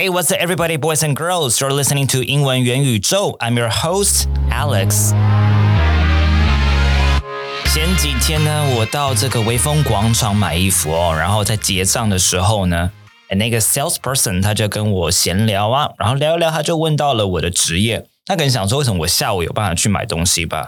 Hey, what's up, everybody, boys and girls? You're listening to 英文元宇宙 I'm your host, Alex. 前几天呢，我到这个微风广场买衣服哦，然后在结账的时候呢，那个 salesperson 他就跟我闲聊啊，然后聊一聊，他就问到了我的职业。他可能想说，为什么我下午有办法去买东西吧？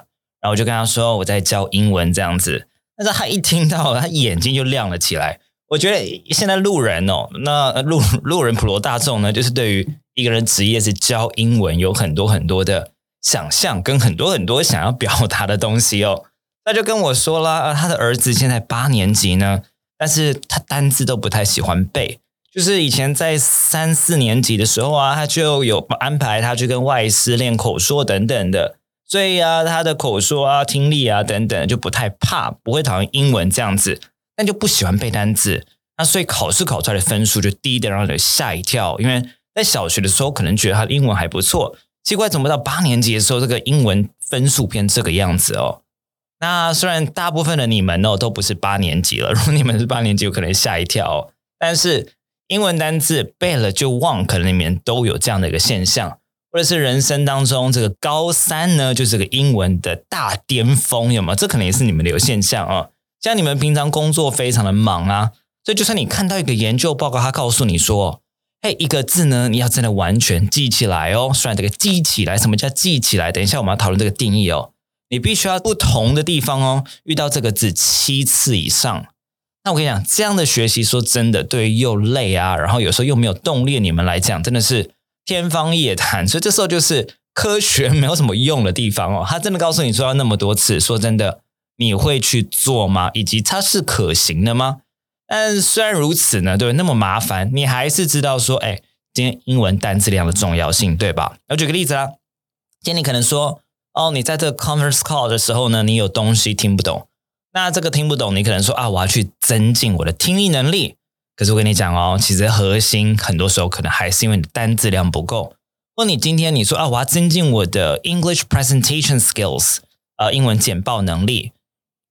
然后我就跟他说我在教英文这样子。但是他一听到，他眼睛就亮了起来。我觉得现在路人哦，那 路人普罗大众呢，就是对于一个人职业是教英文，有很多很多的想象跟很多很多想要表达的东西哦。他就跟我说啦，他的儿子现在8年级呢，但是他单字都不太喜欢背。就是以前在3、4年级的时候啊，他就有安排他去跟外师练口说等等的，所以啊，他的口说啊、听力啊等等就不太怕，不会讨厌英文这样子。但就不喜欢背单字，那所以考试考出来的分数就低的让人吓一跳，因为在小学的时候可能觉得他的英文还不错，奇怪怎么到8年级的时候这个英文分数变这个样子哦。那虽然大部分的你们哦都不是8年级了，如果你们是8年级有可能吓一跳哦，但是英文单字背了就忘，可能你们都有这样的一个现象，或者是人生当中这个高3呢就是个英文的大巅峰，有没有？这可能也是你们的有现象哦。像你们平常工作非常的忙啊，所以就算你看到一个研究报告，他告诉你说嘿，一个字呢你要真的完全记起来哦，虽然这个记起来，什么叫记起来，等一下我们要讨论这个定义哦，你必须要不同的地方哦遇到这个字7次以上。那我跟你讲，这样的学习说真的对于又累啊，然后有时候又没有动力你们来讲真的是天方夜谭，所以这时候就是科学没有什么用的地方哦。他真的告诉你说要那么多次，说真的你会去做吗？以及它是可行的吗？但虽然如此呢，对不对？那么麻烦，你还是知道说，哎，今天英文单字量的重要性，对吧？我举个例子啦，今天你可能说，哦，你在这个 conference call 的时候呢，你有东西听不懂，那这个听不懂，你可能说啊，我要去增进我的听力能力。可是我跟你讲哦，其实核心很多时候可能还是因为你的单字量不够。或你今天你说啊，我要增进我的 English presentation skills， 英文简报能力。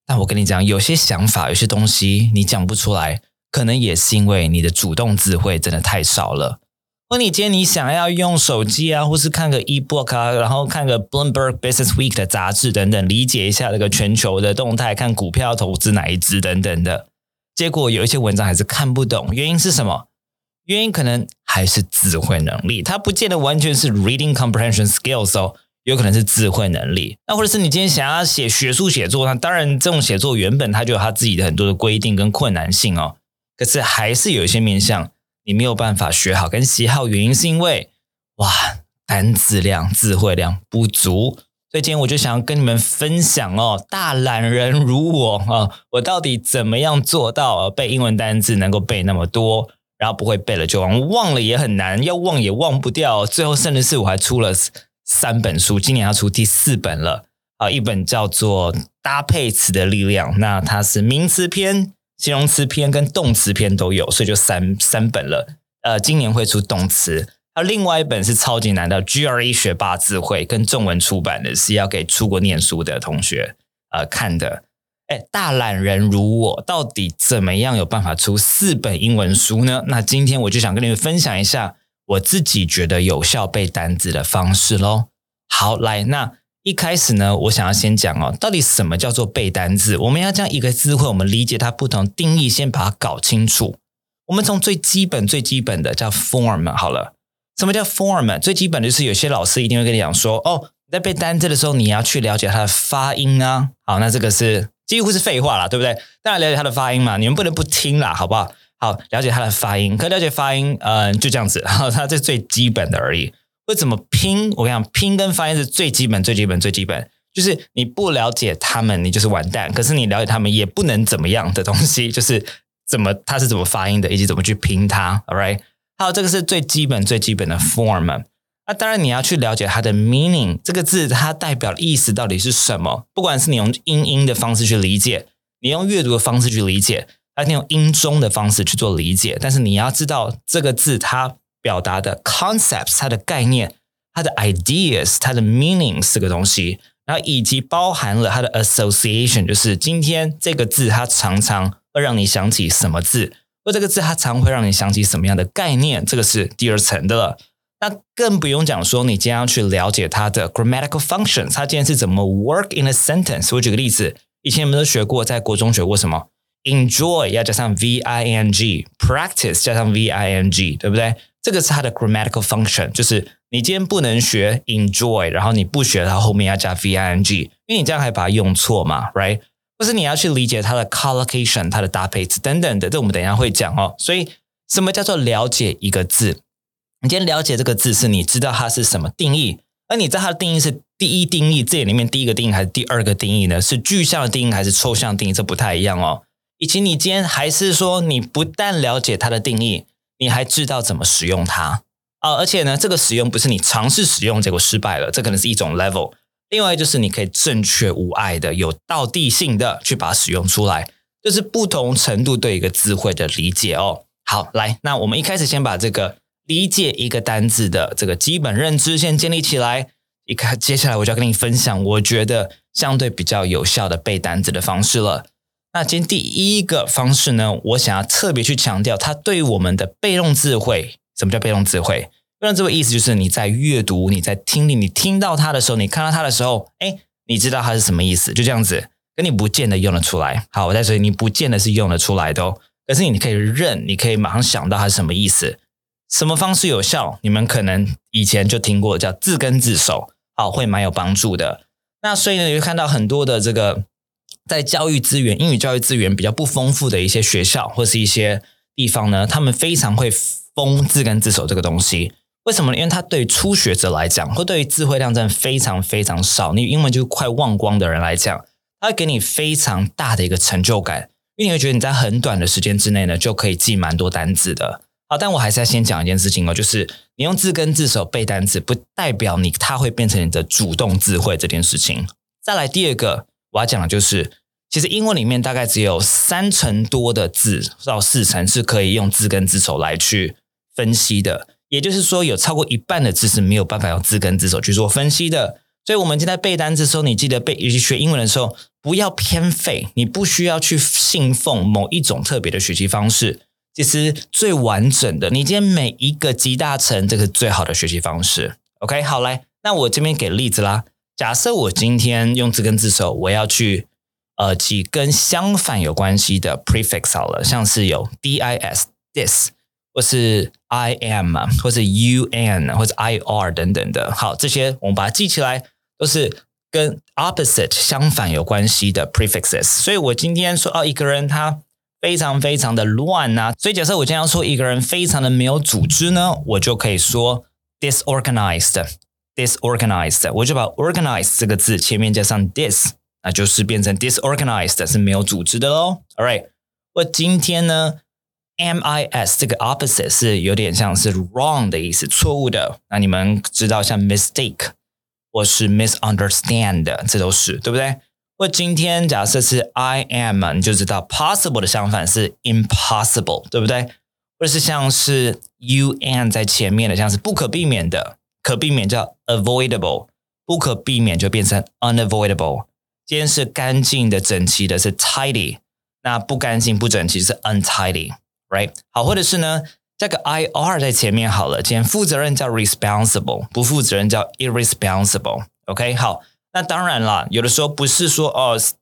但我跟你讲，有些想法有些东西你讲不出来，可能也是因为你的主动智慧真的太少了。或你今天你想要用手机啊，或是看个 ebook 啊，然后看个 Bloomberg Business Week 的杂志等等，理解一下这个全球的动态，看股票投资哪一支等等的，结果有一些文章还是看不懂，原因是什么？原因可能还是智慧能力，它不见得完全是 reading comprehension skills 哦，有可能是智慧能力。那或者是你今天想要写学术写作，那当然这种写作原本它就有它自己的很多的规定跟困难性哦。可是还是有一些面向你没有办法学好跟习好，原因是因为哇单字量智慧量不足。所以今天我就想要跟你们分享哦，大懒人如我啊，我到底怎么样做到背英文单字能够背那么多，然后不会背了就忘，忘了也很难，要忘也忘不掉，最后甚至是我还出了3本书，今年要出第4本了啊！一本叫做《搭配词的力量》，那它是名词篇、形容词篇跟动词篇都有，所以就三本了。今年会出动词。还有另外一本是超级难的 GRE 学霸智慧，跟中文出版的，是要给出国念书的同学看的。哎，大懒人如我，到底怎么样有办法出4本英文书呢？那今天我就想跟你们分享一下我自己觉得有效背单字的方式咯。好，来，那一开始呢，我想要先讲哦，到底什么叫做背单字？我们要将一个词汇，我们理解它不同定义，先把它搞清楚。我们从最基本的叫 form 好了。什么叫 form？ 最基本就是有些老师一定会跟你讲说，哦，你在背单字的时候，你要去了解它的发音啊。好，那这个是几乎是废话啦，对不对？当然了解它的发音嘛，你们不能不听啦，好不好？好，了解它的发音，可了解发音，就这样子，它是最基本的而已。为什么拼？我跟你讲，拼跟发音是最基本，就是你不了解他们，你就是完蛋。可是你了解他们，也不能怎么样的东西，就是它是怎么发音的，以及怎么去拼它。All right， 好，这个是最基本的 form。那当然你要去了解它的 meaning， 这个字它代表的意思到底是什么？不管是你用音的方式去理解，你用阅读的方式去理解。要用音中的方式去做理解，但是你要知道这个字它表达的 concepts， 它的概念，它的 ideas， 它的 meanings 这个东西，然后以及包含了它的 association， 就是今天这个字它常常会让你想起什么字，而这个字它常会让你想起什么样的概念，这个是第二层的了。那更不用讲说你今天要去了解它的 grammatical functions， 它今天是怎么 work in a sentence。 我举个例子，以前你们都学过，在国中学过什么 enjoy 要加上 ving， practice 加上 ving， 对不对？这个是它的 grammatical function， 就是你今天不能学 enjoy， 然后你不学它后面要加 ving， 因为你这样还把它用错嘛 right， 或是你要去理解它的 collocation， 它的搭配词等等的，这我们等一下会讲哦。所以什么叫做了解一个字？你今天了解这个字是你知道它是什么定义，而你知道它的定义是第一定义，字眼里面第一个定义还是第二个定义呢？是具象的定义还是抽象定义？这不太一样哦。以及你今天还是说你不但了解它的定义，你还知道怎么使用它啊！而且呢，这个使用不是你尝试使用结果失败了，这可能是一种 level。另外就是你可以正确无碍的、有道地性的去把它使用出来，就是不同程度对一个字汇的理解哦。好，来，那我们一开始先把这个理解一个单字的这个基本认知先建立起来。接下来我就要跟你分享，我觉得相对比较有效的背单字的方式了。那今天第一个方式呢，我想要特别去强调它对于我们的被动字汇。什么叫被动字汇？被动字汇意思就是你在阅读、你在听力、你听到它的时候、你看到它的时候，哎，你知道它是什么意思，就这样子。跟你不见得用得出来。好，我再说，你不见得是用得出来的哦。可是你可以认，你可以马上想到它是什么意思。什么方式有效？你们可能以前就听过叫字根字首，好，会蛮有帮助的。那所以呢，你会看到很多的这个在教育资源、英语教育资源比较不丰富的一些学校或是一些地方呢，他们非常会封字根字首这个东西。为什么呢？因为它对于初学者来讲，或对于字汇量真的非常非常少，你英文就快忘光的人来讲，它会给你非常大的一个成就感，因为你会觉得你在很短的时间之内呢，就可以记蛮多单字的。好，但我还是要先讲一件事情哦，就是你用字根字首背单字，不代表它会变成你的主动字汇这件事情。再来第二个，我要讲的就是，其实英文里面大概只有3成多的字到4成是可以用字根字首来去分析的，也就是说，有超过一半的字是没有办法用字根字首去做分析的。所以，我们现在背单字的时候，你记得学英文的时候，不要偏废，你不需要去信奉某一种特别的学习方式。其实最完整的，你今天每一个集大成，这个是最好的学习方式。OK， 好，来，那我这边给例子啦。假设我今天用字根字首，我要去记跟相反有关系的 prefix 好了，像是有 dis、this， 或是 I am， 或是 un， 或是 ir 等等的。好，这些我们把它记起来，都是跟 opposite 相反有关系的 prefixes。所以我今天说一个人他非常非常的乱啊，所以假设我今天要说一个人非常的没有组织呢，我就可以说 disorganized， 我就把 organized 这个字前面加上 dis， 那就是变成 disorganized， 是没有组织的咯。 Alright， 我今天呢 mis 这个 opposite 是有点像是 wrong 的意思，错误的。那你们知道像 mistake 或是 misunderstand， 这都是对不对？我今天假设是 I am， 你就知道 possible 的相反是 impossible， 对不对？或者是像是 un 在前面的，像是不可避免的，可避免叫 avoidable， 不可避免就变成 unavoidable。今天是干净的、整齐的，是 tidy， 那不干净、不整齐是 untidy，right？ 好，或者是呢，加个 ir 在前面好了，今天负责任叫 responsible， 不负责任叫 irresponsible。OK， 好。那当然啦，有的时候不是说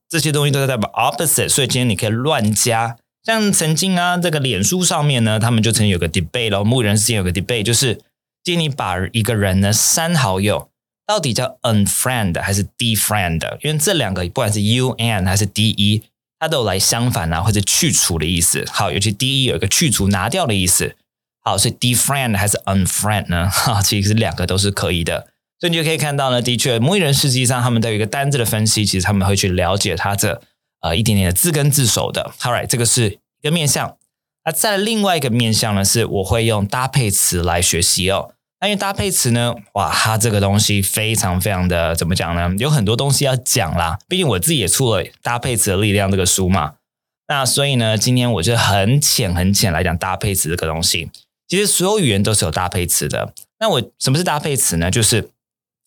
这些东西都在代表 opposite， 所以今天你可以乱加。像曾经啊，这个脸书上面呢，他们就曾经有个 debate 咯，牧人之间有个 debate， 就是今天你把一个人呢删好友，到底叫 unfriend 还是 defriend？ 因为这两个不管是 un 还是 de， 它都有来相反啊，或者去除的意思。好，尤其 de 有一个去除、拿掉的意思。好，所以 defriend 还是 unfriend 呢？哈，其实两个都是可以的。所以你就可以看到呢，的确，母语人实际上他们对于一个单字的分析，其实他们会去了解它的一点点的字根字首的。Alright， 这个是一个面向。那再来另外一个面向呢，是我会用搭配词来学习哦。那因为搭配词呢，哇，它这个东西非常非常的怎么讲呢？有很多东西要讲啦。毕竟我自己也出了《搭配词的力量》这个书嘛。那所以呢，今天我就很浅来讲搭配词这个东西。其实所有语言都是有搭配词的。那我什么是搭配词呢？就是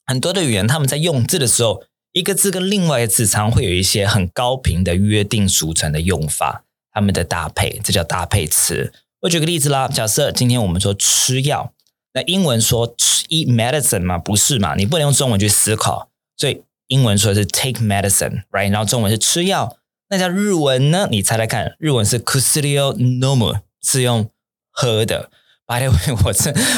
很多的语言，他们在用字的时候，一个字跟另外一个字常会有一些很高频的约定俗成的用法。它们的搭配，这叫搭配词。我举个例子啦，假设今天我们说吃药，那英文说 eat medicine 嘛，不是嘛，你不能用中文去思考，所以英文说的是 take medicine right， 然后中文是吃药。那叫日文呢，你猜猜看，日文是 kusuri o nomu， 是用喝的。By the way，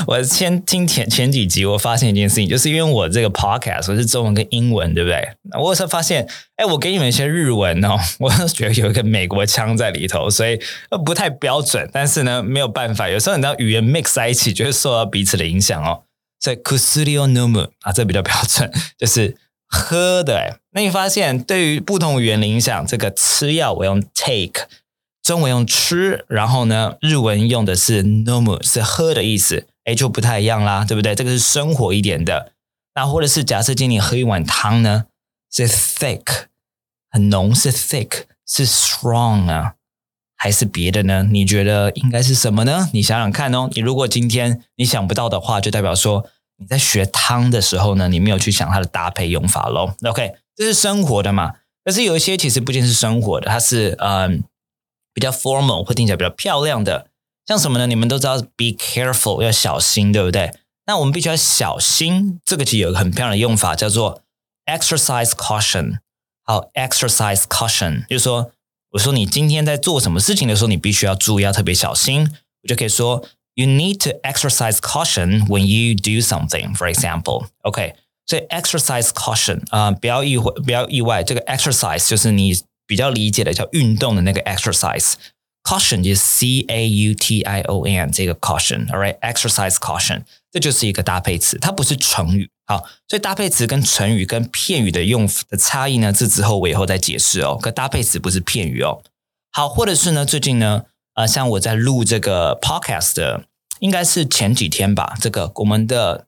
我先听前几集我发现一件事情，就是因为我这个 podcast 我是中文跟英文，对不对？我有时候发现我给你们一些日文哦，我觉得有一个美国腔在里头，所以不太标准，但是呢没有办法，有时候你知道语言 mix 在一起就会受到彼此的影响哦。所以 kusuri o nomu 啊，这比较标准，就是喝的。那你发现对于不同语言的影响，这个吃药我用 take， 中文用吃，然后呢日文用的是 nomu， 是喝的意思，就不太一样啦，对不对？这个是生活一点的。那或者是假设今天你喝一碗汤呢，是 thick， 很浓，是 thick， 是 strong 啊，还是别的呢？你觉得应该是什么呢？你想想看哦，你如果今天你想不到的话，就代表说你在学汤的时候呢，你没有去想它的搭配用法咯。 OK， 这是生活的嘛，但是有一些其实不仅是生活的，它是比较 formal， 会听起来比较漂亮的，像什么呢？你们都知道 be careful， 要小心，对不对？那我们必须要小心，这个其实有一个很漂亮的用法叫做 exercise caution。 好， exercise caution 就是说，我说你今天在做什么事情的时候，你必须要注意，要特别小心，我就可以说You need to exercise caution when you do something, for example. OK, 所以 exercise caution， 不要意外，这个 exercise 就是你比较理解的叫运动的那个 exercise。Caution 就是 C-A-U-T-I-O-N 这个 caution, all right, exercise caution， 这就是一个搭配词，它不是成语。好，所以搭配词跟成语跟片语的用法的差异呢，这之后我以后再解释哦。可搭配词不是片语哦。好，或者是呢，最近呢，像我在录这个 podcast 的，应该是前几天吧，这个我们的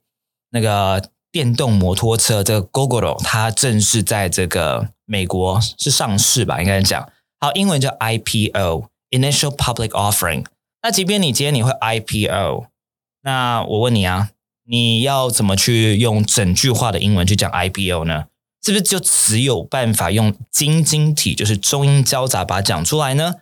那个电动摩托车这个 Gogoro， 它正式在这个美国是上市吧，应该是讲，好，英文叫 IPO Initial Public Offering。 那即便你今天你会 IPO， 那我问你啊，你要怎么去用整句话的英文去讲 IPO 呢？是不是就只有办法用晶体，就是中英交杂把它讲出来呢？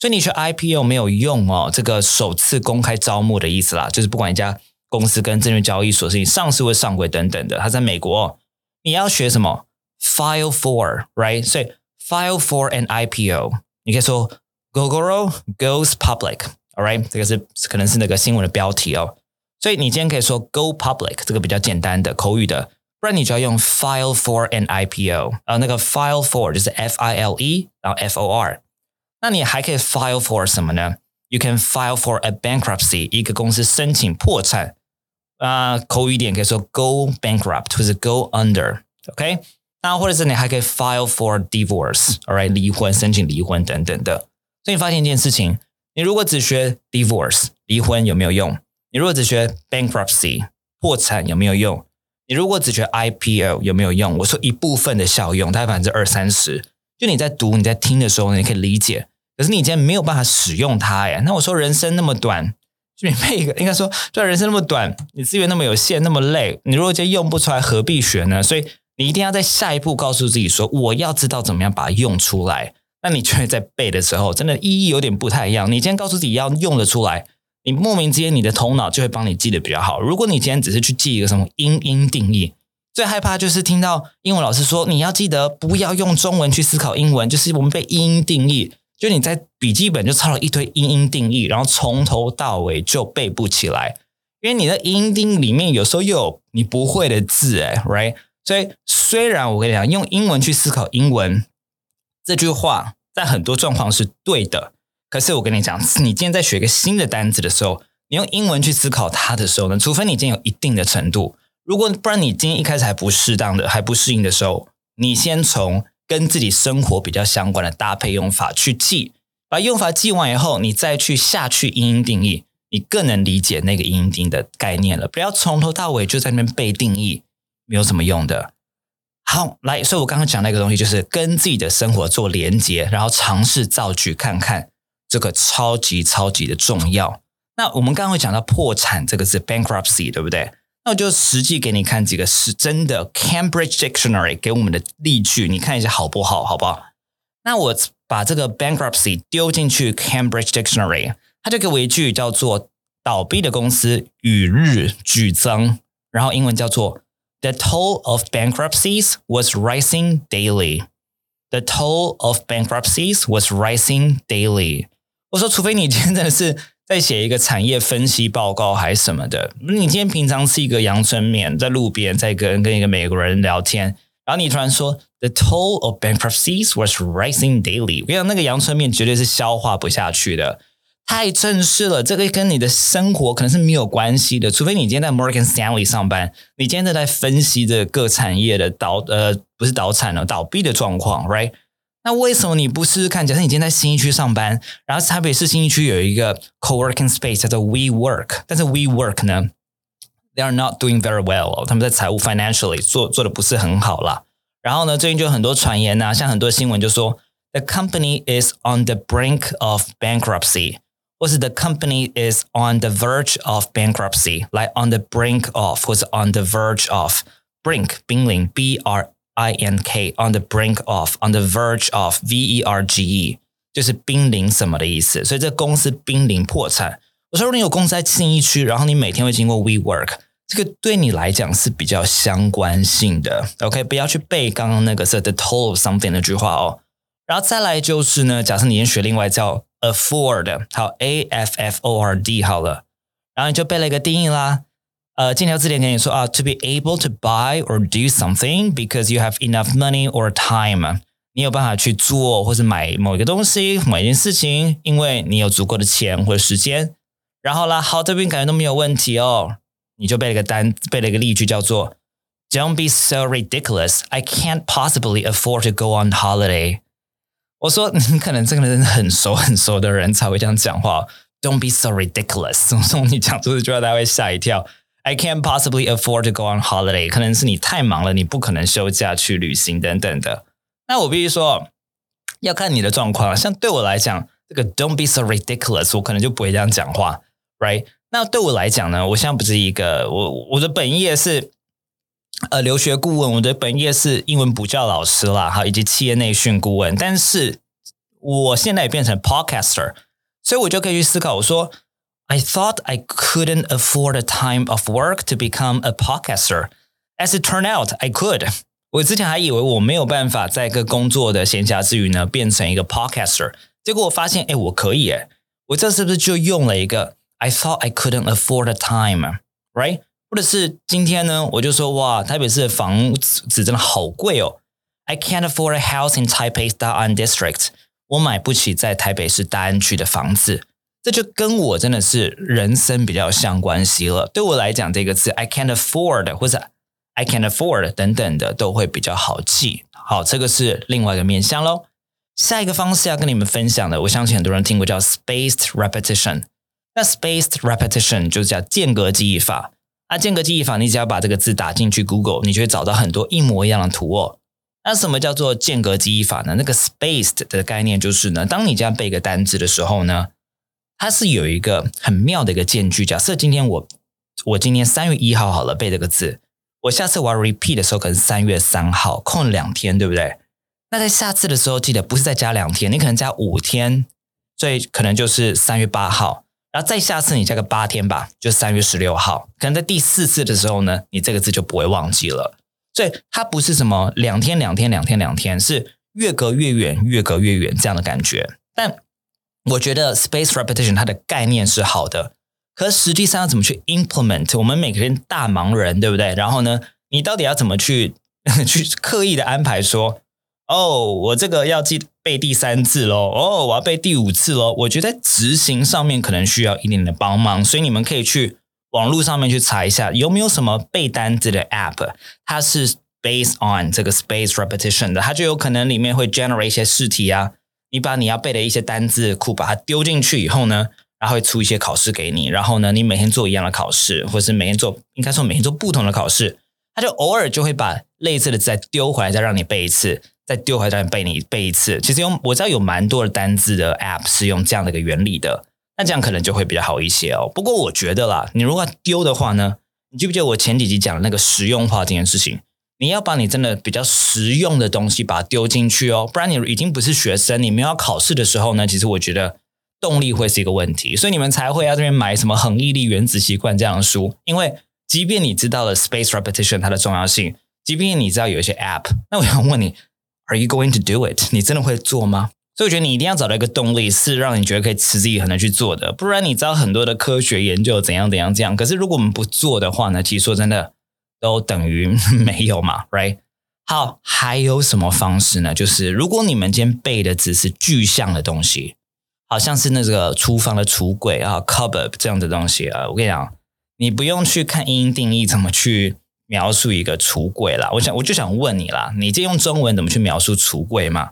所以你学 IPO 没有用哦，这个首次公开招募的意思啦，就是不管一家公司跟证券交易所是你上市或上柜等等的，它在美国你要学什么 file for right， 所以 file for an IPO， 你可以说 Gogoro goes public， all right， 这个是可能是那个新闻的标题哦，所以你今天可以说 go public， 这个比较简单的口语的，不然你就要用 file for an IPO， 那个 file for 就是 F-I-L-E 然后 F-O-R。那你还可以 file for 什么呢？ You can file for a bankruptcy， 一个公司申请破产，口语一点可以说 go bankrupt 或者 go under， OK， 那或者是你还可以 file for divorce， all right， 离婚，申请离婚等等的。所以你发现一件事情，你如果只学 divorce 离婚有没有用？你如果只学 bankruptcy 破产有没有用？你如果只学 IPO 有没有用？我说一部分的效用，大概20-30%，就你在读你在听的时候呢，你可以理解，可是你今天没有办法使用它耶。那我说人生那么短，就你配一个，应该说对，人生那么短，你资源那么有限，那么累，你如果今天用不出来何必学呢？所以你一定要在下一步告诉自己说，我要知道怎么样把它用出来。那你就会在背的时候真的意义有点不太一样，你今天告诉自己要用得出来，你莫名之间你的头脑就会帮你记得比较好。如果你今天只是去记一个什么音定义，最害怕就是听到英文老师说你要记得不要用中文去思考英文，就是我们被音定义，就你在笔记本就抄了一堆音定义，然后从头到尾就背不起来，因为你的音定义里面有时候又有你不会的字right？ 所以虽然我跟你讲用英文去思考英文这句话在很多状况是对的，可是我跟你讲，你今天在学一个新的单字的时候，你用英文去思考它的时候呢，除非你今天有一定的程度，如果不然你今天一开始还不适当的还不适应的时候，你先从跟自己生活比较相关的搭配用法去记，把用法记完以后，你再去下去音定义，你更能理解那个音定义的概念了。不要从头到尾就在那边背定义，没有什么用的。好，来，所以我刚刚讲那个东西就是跟自己的生活做连结，然后尝试造句看看，这个超级超级的重要。那我们刚刚会讲到破产这个字 bankruptcy， 对不对？那我就实际给你看几个是真的 Cambridge Dictionary 给我们的例句，你看一下好不好？好不好？那我把这个 bankruptcy 丢进去 Cambridge Dictionary， 他就给我一句叫做倒闭的公司与日俱增，然后英文叫做 The toll of bankruptcies was rising daily。 The toll of bankruptcies was rising daily。 我说除非你今天真的是在写一个产业分析报告还是什么的，你今天平常吃一个阳春面，在路边在跟一个美国人聊天，然后你突然说 The toll of bankruptcies was rising daily， 我跟你讲那个阳春面绝对是消化不下去的，太正式了，这个跟你的生活可能是没有关系的，除非你今天在 Morgan Stanley 上班，你今天在分析这各产业的不是倒产了，倒闭的状况 right？那为什么你不试试看？假设你今天在新义区上班，然后台北市新义区有一个 co-working space 叫做 WeWork， 但是 WeWork 呢 ，they are not doing very well， 他们在财务 financially 做的不是很好啦。然后呢，最近就有很多传言啊，像很多新闻就说 the company is on the brink of bankruptcy， 或是 the company is on the verge of bankruptcy， like on the brink of 或是 on the verge of brink 濒临 brink on the brink of on the verge of verge 就是濒临什么的意思，所以这公司濒临破产。我说如果你有公司在信义区，然后你每天会经过 WeWork， 这个对你来讲是比较相关性的 OK， 不要去背刚刚那个是 the toll of something 那句话哦。然后再来就是呢，假设你先学另外叫 afford 好 afford 好了，然后你就背了一个定义啦，今天字典跟你说啊 to be able to buy or do something because you have enough money or time， 你有办法去做或是买某一个东西某一件事情，因为你有足够的钱或者时间。然后啦，好，这边感觉都没有问题哦，你就背了一个例句叫做 Don't be so ridiculous, I can't possibly afford to go on holiday。 我说你可能这个人很熟很熟的人才会这样讲话， Don't be so ridiculous， 我说你讲出这句话大家会吓一跳，I can't possibly afford to go on holiday， 可能是你太忙了，你不可能休假去旅行等等的。那我必须说要看你的状况，像对我来讲这个 don't be so ridiculous 我可能就不会这样讲话 right？ 那对我来讲呢，我现在不是一个我的本业是留学顾问，我的本业是英文补教老师啦，还有以及企业内训顾问，但是我现在也变成 podcaster， 所以我就可以去思考，我说I thought I couldn't afford a time of work to become a podcaster. As it turned out, I could. 我之前还以为我没有办法在一个工作的闲暇之余呢，变成一个 podcaster。结果我发现，我可以耶！我这是不是就用了一个 I thought I couldn't afford a time, right？ 或者是今天呢，我就说哇，台北市的房子真的好贵哦。I can't afford a house in Taipei's Da'an District. 我买不起在台北市大安区的房子。这就跟我真的是人生比较相关系了，对我来讲这个字 I can't afford 或者 I can't afford 等等的都会比较好记。好，这个是另外一个面向咯。下一个方式要跟你们分享的，我相信很多人听过叫 spaced repetition。 那 spaced repetition 就是叫间隔记忆法啊，间隔记忆法你只要把这个字打进去 Google， 你就会找到很多一模一样的图哦。那什么叫做间隔记忆法呢？那个 spaced 的概念就是呢，当你这样背一个单字的时候呢，它是有一个很妙的一个间距。假设今天我今天3月1号好了背这个字，我下次我要 repeat 的时候可能是3月3号空2天，对不对？那在下次的时候记得不是再加2天，你可能加5天，所以可能就是3月8号，然后再下次你加个8天吧，就3月16号，可能在第4次的时候呢，你这个字就不会忘记了。所以它不是什么2天，是越隔越远越隔越远这样的感觉。但我觉得 space repetition 它的概念是好的，可实际上要怎么去 implement？ 我们每个人大忙人，对不对？然后呢，你到底要怎么去刻意的安排说，哦，我这个要记背第3次咯，哦，我要背第5次咯。我觉得在执行上面可能需要一点的帮忙，所以你们可以去网络上面去查一下，有没有什么背单字的 app， 它是 based on 这个 space repetition 的，它就有可能里面会 generate 一些试题啊。你把你要背的一些单字库把它丢进去以后呢，然后会出一些考试给你，然后呢你每天做一样的考试，或是每天做不同的考试，它就偶尔就会把类似的字再丢回来再让你背一次，再丢回来再让你背一次。其实我知道有蛮多的单字的 app 是用这样的一个原理的，那这样可能就会比较好一些哦。不过我觉得啦，你如果丢的话呢，你记不记得我前几集讲的那个实用化这件事情，你要把你真的比较实用的东西把它丢进去哦，不然你已经不是学生，你们要考试的时候呢，其实我觉得动力会是一个问题，所以你们才会要这边买什么恒毅力原子习惯这样的书，因为即便你知道了 space repetition 它的重要性，即便你知道有一些 app， 那我想问你 Are you going to do it？ 你真的会做吗？所以我觉得你一定要找到一个动力是让你觉得可以持之以恒的去做的，不然你知道很多的科学研究怎样怎样这样，可是如果我们不做的话呢，其实说真的都等于没有嘛 right？ 好，还有什么方式呢？就是如果你们今天背的只是具象的东西，好像是那个厨房的橱柜啊 cupboard 这样的东西啊，我跟你讲，你不用去看英英定义怎么去描述一个橱柜啦，我就想问你啦，你就用中文怎么去描述橱柜嘛？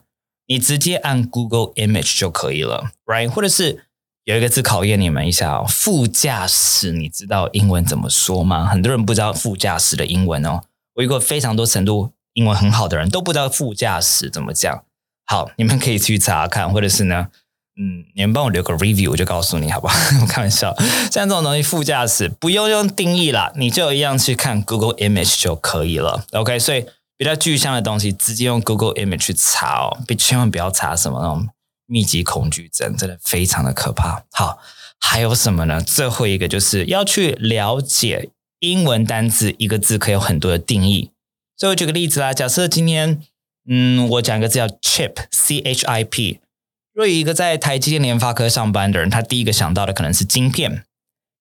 你直接按 Google Image 就可以了 right？ 或者是有一个字考验你们一下哦，副驾驶你知道英文怎么说吗？很多人不知道副驾驶的英文哦，我遇过非常多程度英文很好的人都不知道副驾驶怎么讲。好，你们可以去查看，或者是呢你们帮我留个 review 我就告诉你好不好我开玩笑，像这种东西副驾驶不用用定义啦，你就一样去看 Google Image 就可以了 OK， 所以比较具象的东西直接用 Google Image 去查哦，千万不要查什么那种密集恐惧症，真的非常的可怕。好，还有什么呢？最后一个就是要去了解英文单字，一个字可以有很多的定义，所以我举个例子啦，假设今天我讲一个字叫 chip CHIP，对于一个在台积电联发科上班的人，他第一个想到的可能是晶片，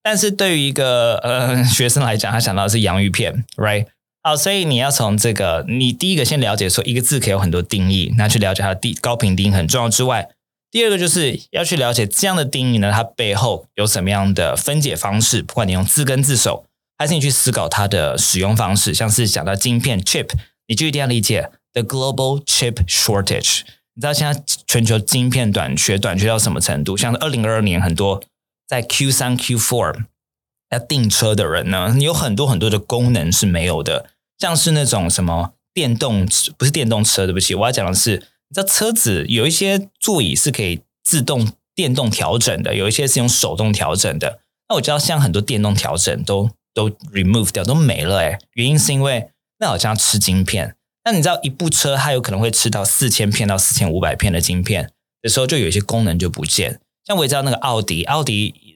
但是对于一个学生来讲，他想到的是洋芋片 right？ 好，所以你要从这个你第一个先了解说一个字可以有很多定义，那去了解它的高频定义很重要之外，第二个就是要去了解这样的定义呢，它背后有什么样的分解方式，不管你用字根字首还是你去思考它的使用方式，像是讲到晶片 chip， 你就一定要理解 the global chip shortage，你知道现在全球晶片短缺到什么程度？像2022年很多在 Q3、Q4 要订车的人呢，有很多很多的功能是没有的，像是那种什么不是电动车，对不起，我要讲的是，你知道车子有一些座椅是可以自动电动调整的，有一些是用手动调整的。那我知道像很多电动调整都 remove 掉，都没了欸，原因是因为那好像要吃晶片。那你知道一部车它有可能会吃到4000片到4500片的晶片的时候，就有一些功能就不见。像我也知道那个奥迪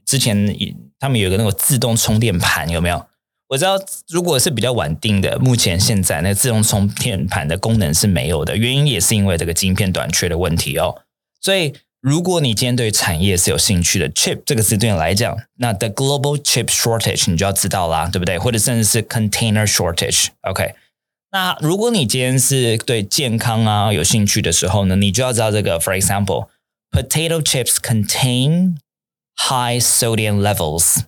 之前他们有一个那个自动充电盘，有没有？我知道如果是比较晚定的，目前现在那个自动充电盘的功能是没有的，原因也是因为这个晶片短缺的问题哦。所以如果你今天对产业是有兴趣的 ，chip 这个词对你来讲，那 the global chip shortage 你就要知道啦，对不对？或者甚至是 container shortage，OK。那如果你今天是对健康啊有兴趣的时候呢，你就要知道这个 for example potato chips contain high sodium levels，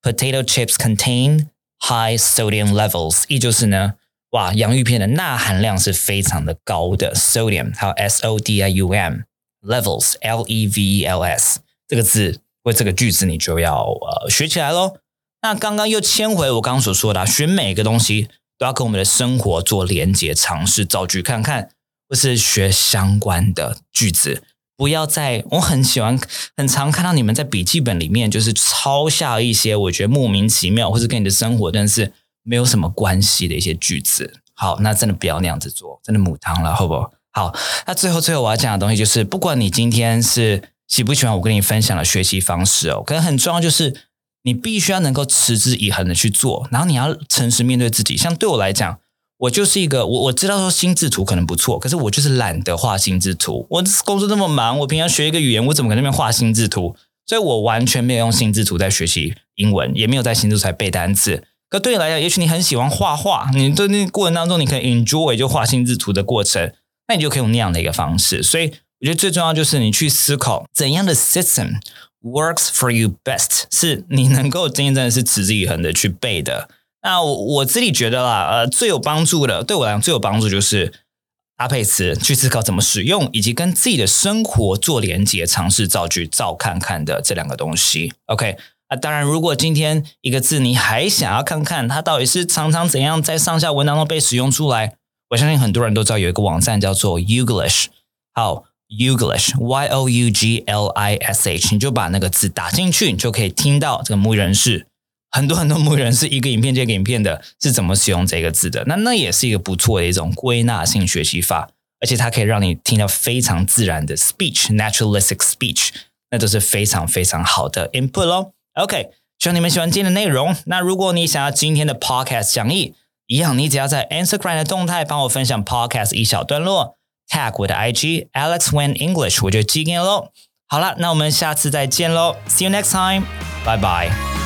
potato chips contain high sodium levels， 意就是呢，哇，洋芋片的钠含量是非常的高的 sodium， 还有 sodium levels levels 这个字或这个句子你就要学起来咯。那刚刚又牵回我刚刚所说的学每个东西都要跟我们的生活做连结，尝试造句看看，或是学相关的句子。不要在我很常看到你们在笔记本里面就是抄下一些我觉得莫名其妙，或是跟你的生活但是没有什么关系的一些句子。好，那真的不要那样子做，真的母汤了，好不好？好，那最后我要讲的东西就是，不管你今天是喜不喜欢我跟你分享的学习方式哦，可能很重要就是。你必须要能够持之以恒的去做，然后你要诚实面对自己。像对我来讲，我就是一个我知道说心智图可能不错，可是我就是懒得画心智图。我工作那么忙，我平常学一个语言，我怎么可能在那边画心智图？所以我完全没有用心智图在学习英文，也没有在心智图在背单字。可对你来讲，也许你很喜欢画画，你对那过程当中，你可以 enjoy 就画心智图的过程，那你就可以用那样的一个方式。所以我觉得最重要就是你去思考怎样的 system。Works for you best 是你能够真正是持之以恒的去背的。那我自己觉得啦，最有帮助的，对我来讲最有帮助就是搭配词，去思考怎么使用，以及跟自己的生活做连结，尝试造句、造看看的这两个东西。OK， 当然，如果今天一个字你还想要看看它到底是常常怎样在上下文当中被使用出来，我相信很多人都知道有一个网站叫做 YOUGLISH。好。YOUGLISH YOUGLISH， 你就把那个字打进去，你就可以听到这个母语人士很多很多母语人是一个影片接一个影片的，是怎么使用这个字的。那也是一个不错的一种归纳性学习法，而且它可以让你听到非常自然的 speech， naturalistic speech， 那都是非常非常好的 input 咯。OK， 希望你们喜欢今天的内容。那如果你想要今天的 podcast 讲义，一样你只要在 Instagram 的动态帮我分享 podcast 一小段落， tag 我的 IG alexwangenglish， 我就寄给你咯。好了，那我们下次再见咯。 See you next time， 拜拜。